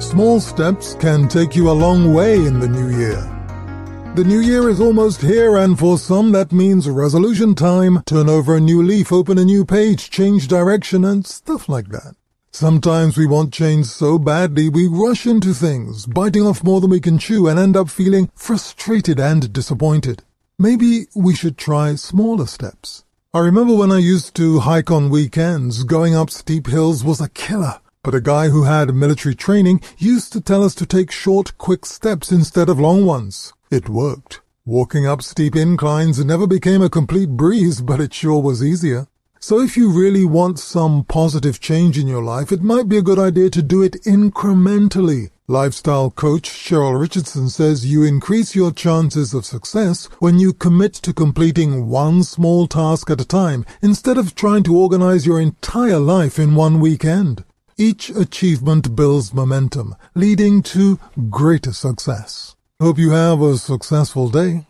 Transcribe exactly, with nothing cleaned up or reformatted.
Small steps can take you a long way in the new year. The new year is almost here, and for some that means resolution time, turn over a new leaf, open a new page, change direction, and stuff like that. Sometimes we want change so badly we rush into things, biting off more than we can chew, and end up feeling frustrated and disappointed. Maybe we should try smaller steps. I remember when I used to hike on weekends, going up steep hills was a killer. But a guy who had military training used to tell us to take short, quick steps instead of long ones. It worked. Walking up steep inclines never became a complete breeze, but it sure was easier. So if you really want some positive change in your life, it might be a good idea to do it incrementally. Lifestyle coach Cheryl Richardson says you increase your chances of success when you commit to completing one small task at a time instead of trying to organize your entire life in one weekend. Each achievement builds momentum, leading to greater success. Hope you have a successful day.